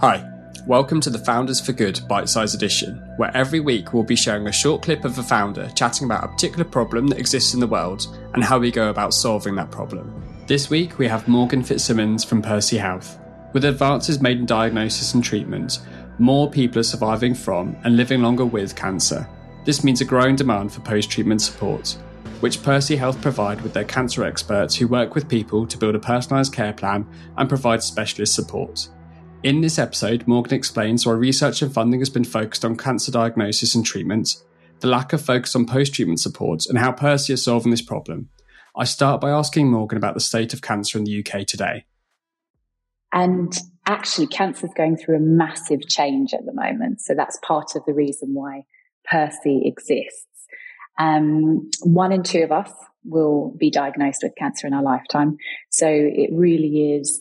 Hi, welcome to the Founders for Good Bite Size Edition, where every week we'll be sharing a short clip of a founder chatting about a particular problem that exists in the world and how we go about solving that problem. This week we have Morgan Fitzsimons from Perci Health. With advances made in diagnosis and treatment, more people are surviving from and living longer with cancer. This means a growing demand for post-treatment support, which Perci Health provide with their cancer experts who work with people to build a personalised care plan and provide specialist support. In this episode, Morgan explains why research and funding has been focused on cancer diagnosis and treatment, the lack of focus on post-treatment support, and how Perci is solving this problem. I start by asking Morgan about the state of cancer in the UK today. And actually, cancer is going through a massive change at the moment, so that's part of the reason why Perci exists. One in two of us will be diagnosed with cancer in our lifetime, so it really is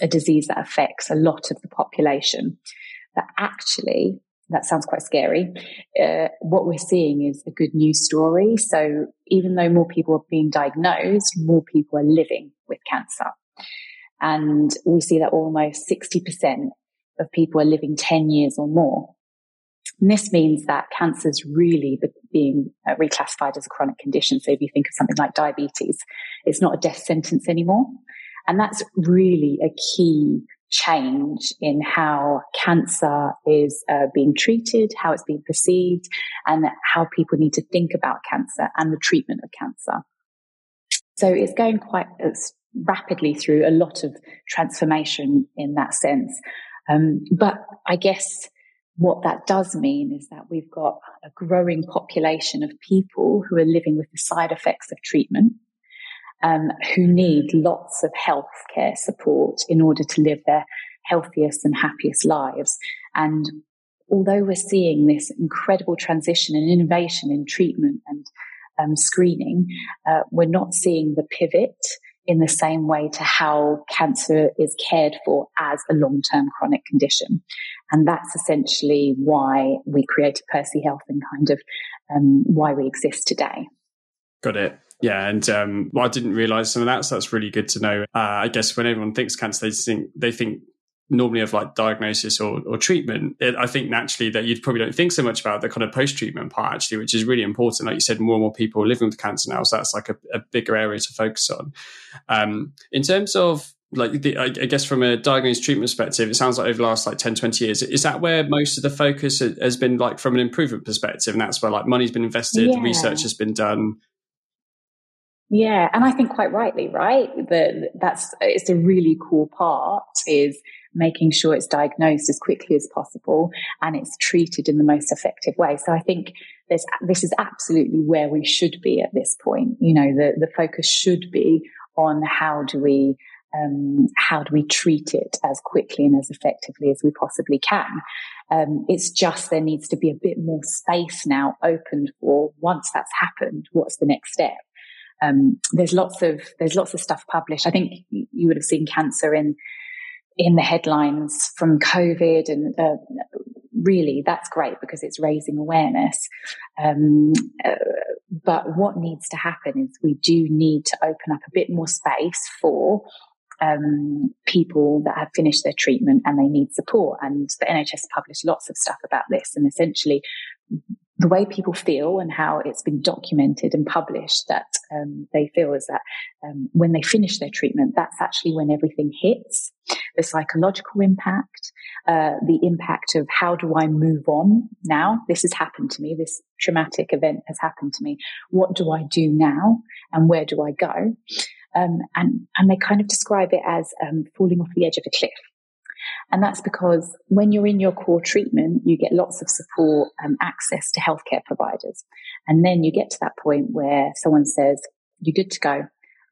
a disease that affects a lot of the population. But actually, that sounds quite scary. What we're seeing is a good news story. So even though more people are being diagnosed, more people are living with cancer. And we see that almost 60% of people are living 10 years or more. And this means that cancer is really being reclassified as a chronic condition. So if you think of something like diabetes, it's not a death sentence anymore. And that's really a key change in how cancer is being treated, how it's being perceived, and how people need to think about cancer and the treatment of cancer. So it's going quite rapidly through a lot of transformation in that sense. But I guess what that does mean is that we've got a growing population of people who are living with the side effects of treatment, who need lots of healthcare support in order to live their healthiest and happiest lives. And although we're seeing this incredible transition and innovation in treatment and screening, we're not seeing the pivot in the same way to how cancer is cared for as a long-term chronic condition. And that's essentially why we created Perci Health and kind of why we exist today. Got it. Yeah, and I didn't realise some of that, so that's really good to know. I guess when everyone thinks cancer, they think normally of like diagnosis or treatment. I think naturally that you probably don't think so much about the kind of post-treatment part actually, which is really important. Like you said, more and more people are living with cancer now, so that's like a bigger area to focus on. In terms of like, I guess from a diagnosis treatment perspective, it sounds like over the last like 10, 20 years, is that where most of the focus has been like from an improvement perspective? And that's where like money's been invested, yeah. Research has been done. Yeah, and I think quite rightly, right? It's a really cool part is making sure it's diagnosed as quickly as possible and it's treated in the most effective way. So I think this is absolutely where we should be at this point. You know, the focus should be on how do we treat it as quickly and as effectively as we possibly can. It's just there needs to be a bit more space now opened for once that's happened, what's the next step? There's lots of stuff published. I think you would have seen cancer in the headlines from COVID, and really that's great because it's raising awareness. But what needs to happen is we do need to open up a bit more space for people that have finished their treatment and they need support. And the NHS published lots of stuff about this, and essentially the way people feel and how it's been documented and published that they feel is that when they finish their treatment, that's actually when everything hits. The psychological impact, the impact of how do I move on now? This has happened to me. This traumatic event has happened to me. What do I do now? And where do I go? And they kind of describe it as falling off the edge of a cliff. And that's because when you're in your core treatment, you get lots of support and access to healthcare providers. And then you get to that point where someone says, you're good to go.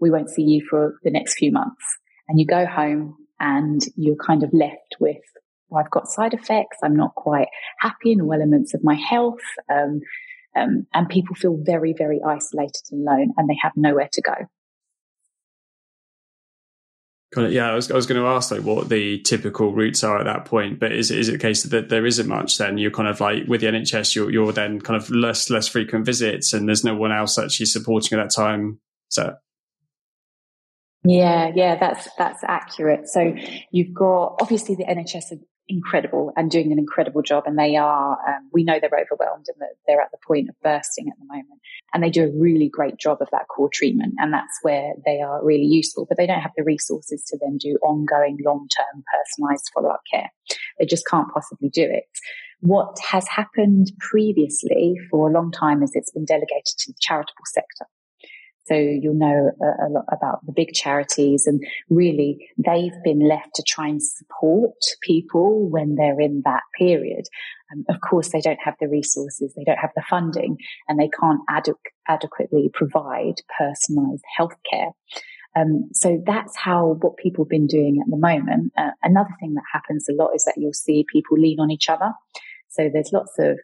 We won't see you for the next few months. And you go home and you're kind of left with, well, I've got side effects. I'm not quite happy in all elements of my health. And people feel very, very isolated and alone, and they have nowhere to go. Yeah, I was going to ask like what the typical routes are at that point, but is it the case that there isn't much? Then you're kind of like with the NHS, you're then kind of less frequent visits, and there's no one else actually supporting at that time. So Yeah, that's accurate. So you've got obviously the NHS are incredible and doing an incredible job, and they are. We know they're overwhelmed and that they're at the point of bursting at the moment, and they do a really great job of that core treatment, and that's where they are really useful. But they don't have the resources to then do ongoing, long-term, personalised follow-up care. They just can't possibly do it. What has happened previously for a long time is it's been delegated to the charitable sector. So you'll know a lot about the big charities, and really they've been left to try and support people when they're in that period. Of course, they don't have the resources, they don't have the funding, and they can't adequately provide personalised healthcare. So that's what people have been doing at the moment. Another thing that happens a lot is that you'll see people lean on each other. So there's lots of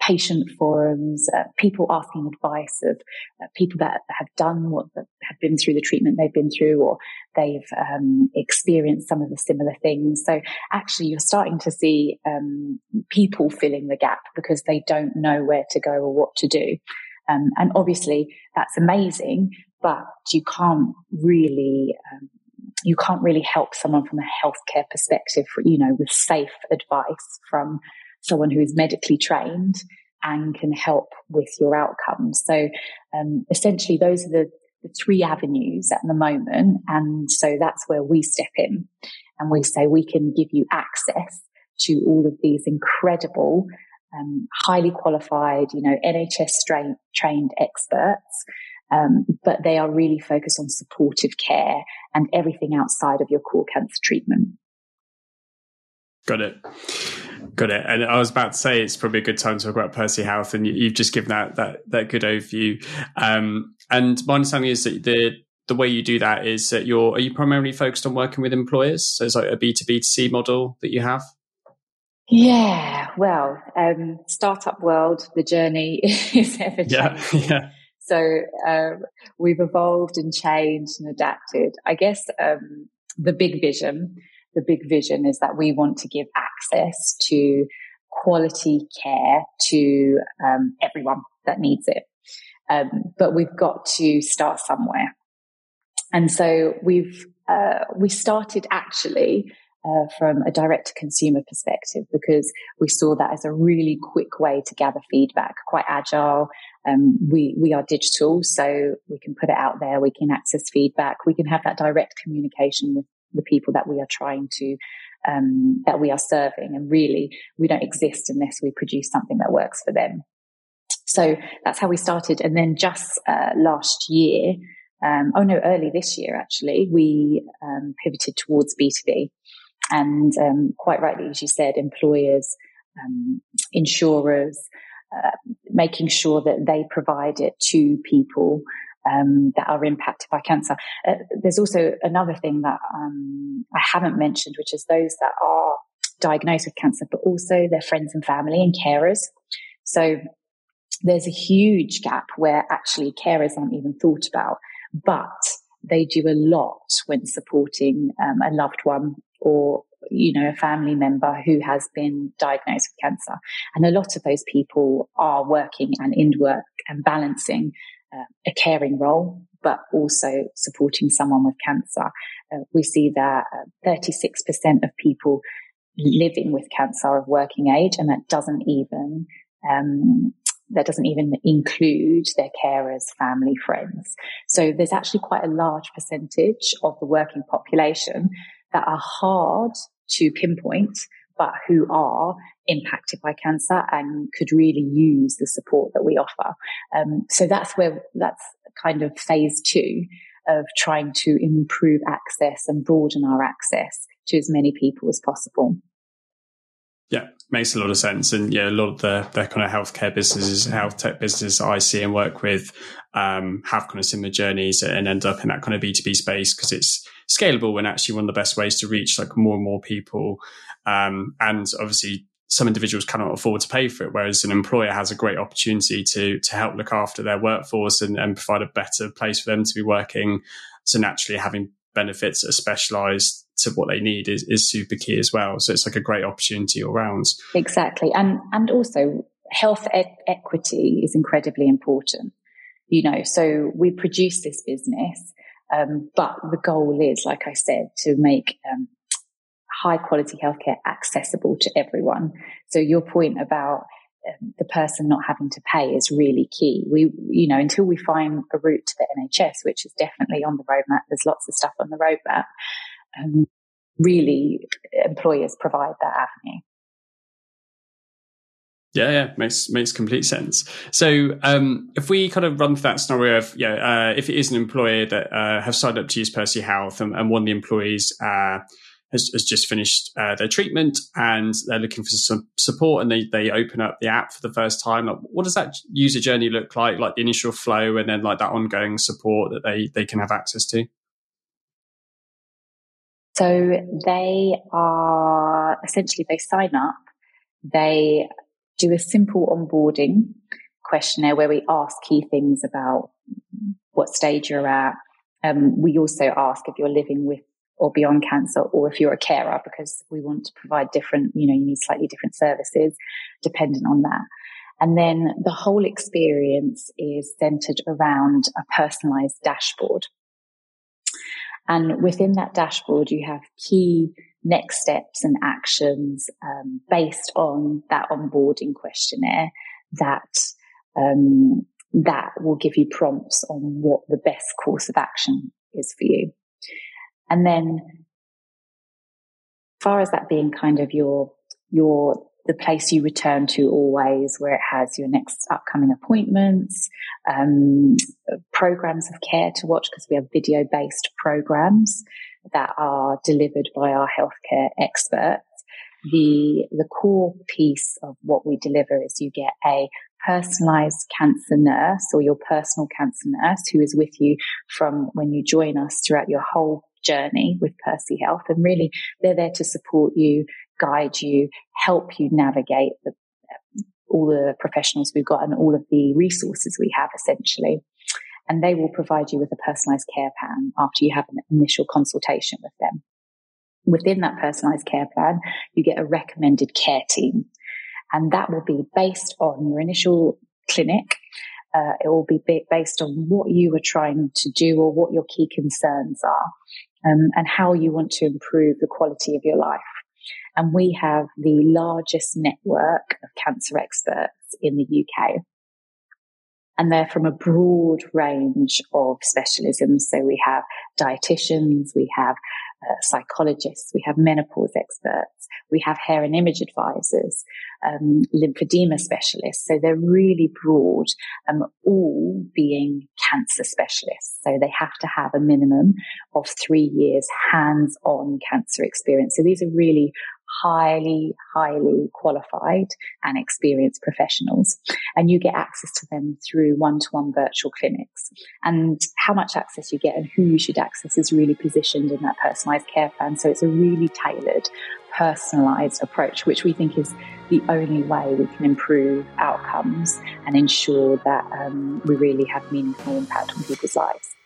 patient forums, people asking advice of people that have done have been through the treatment they've been through, or they've experienced some of the similar things. So actually you're starting to see people filling the gap because they don't know where to go or what to do. And obviously that's amazing, but you can't really help someone from a healthcare perspective, with safe advice from someone who is medically trained and can help with your outcomes. So essentially those are the three avenues at the moment. And so that's where we step in and we say we can give you access to all of these incredible, highly qualified, NHS trained experts. But they are really focused on supportive care and everything outside of your core cancer treatment. Got it. And I was about to say it's probably a good time to talk about Perci Health, and you've just given that good overview. And my understanding is that the way you do that is that are you primarily focused on working with employers? So it's like a B2B2C model that you have? Yeah, well, startup world, the journey is ever-changing. Yeah. So we've evolved and changed and adapted. I guess the big vision is that we want to give access to quality care to everyone that needs it. But we've got to start somewhere. And so we started actually from a direct-to-consumer perspective because we saw that as a really quick way to gather feedback, quite agile. We are digital, so we can put it out there, we can access feedback, we can have that direct communication with the people that we are trying to, that we are serving. And really, we don't exist unless we produce something that works for them. So that's how we started. And then just last year, early this year, actually, we pivoted towards B2B. And quite rightly, as you said, employers, insurers, making sure that they provide it to people that are impacted by cancer. There's also another thing that I haven't mentioned, which is those that are diagnosed with cancer, but also their friends and family and carers. So there's a huge gap where actually carers aren't even thought about, but they do a lot when supporting a loved one or a family member who has been diagnosed with cancer. And a lot of those people are working and in work and balancing a caring role, but also supporting someone with cancer. We see that 36% of people living with cancer are of working age, and that doesn't even include their carers, family, friends. So there's actually quite a large percentage of the working population that are hard to pinpoint, but who are impacted by cancer and could really use the support that we offer. So that's kind of phase two of trying to improve access and broaden our access to as many people as possible. Yeah, makes a lot of sense. And yeah, a lot of the kind of healthcare businesses, health tech businesses I see and work with have kind of similar journeys and end up in that kind of B2B space because it's scalable and actually one of the best ways to reach like more and more people. And obviously some individuals cannot afford to pay for it, whereas an employer has a great opportunity to help look after their workforce and provide a better place for them to be working. So naturally having benefits that are specialised to what they need is super key as well. So it's like a great opportunity all around. Exactly. And also health equity is incredibly important. So we produce this business But the goal is, like I said, to make high quality healthcare accessible to everyone. So your point about the person not having to pay is really key. We, you know, until we find a route to the NHS, which is definitely on the roadmap, there's lots of stuff on the roadmap, really employers provide that avenue. Yeah, makes complete sense. So if we kind of run through that scenario of, if it is an employer that have signed up to use Perci Health and one of the employees has just finished their treatment and they're looking for some support and they open up the app for the first time, like, what does that user journey look like the initial flow and then like that ongoing support that they can have access to? So they are essentially, they sign up, they do a simple onboarding questionnaire where we ask key things about what stage you're at. We also ask if you're living with or beyond cancer or if you're a carer, because we want to provide different, you need slightly different services dependent on that. And then the whole experience is centered around a personalized dashboard. And within that dashboard, you have key next steps and actions based on that onboarding questionnaire that will give you prompts on what the best course of action is for you. And then as far as that being kind of the place you return to always, where it has your next upcoming appointments, programs of care to watch, because we have video-based programs that are delivered by our healthcare experts. The core piece of what we deliver is you get a personalized cancer nurse or your personal cancer nurse who is with you from when you join us throughout your whole journey with Perci Health. And really, they're there to support you, guide you, help you navigate all the professionals we've got and all of the resources we have, essentially. And they will provide you with a personalised care plan after you have an initial consultation with them. Within that personalised care plan, you get a recommended care team. And that will be based on your initial clinic. It will be based on what you are trying to do or what your key concerns are, and how you want to improve the quality of your life. And we have the largest network of cancer experts in the UK. And they're from a broad range of specialisms. So we have dietitians, we have psychologists, we have menopause experts, we have hair and image advisors, lymphedema specialists. So they're really broad, all being cancer specialists. So they have to have a minimum of 3 years hands-on cancer experience. So these are really highly, highly qualified and experienced professionals. And you get access to them through one-to-one virtual clinics. And how much access you get and who you should access is really positioned in that personalised care plan. So it's a really tailored, personalised approach, which we think is the only way we can improve outcomes and ensure that we really have meaningful impact on people's lives.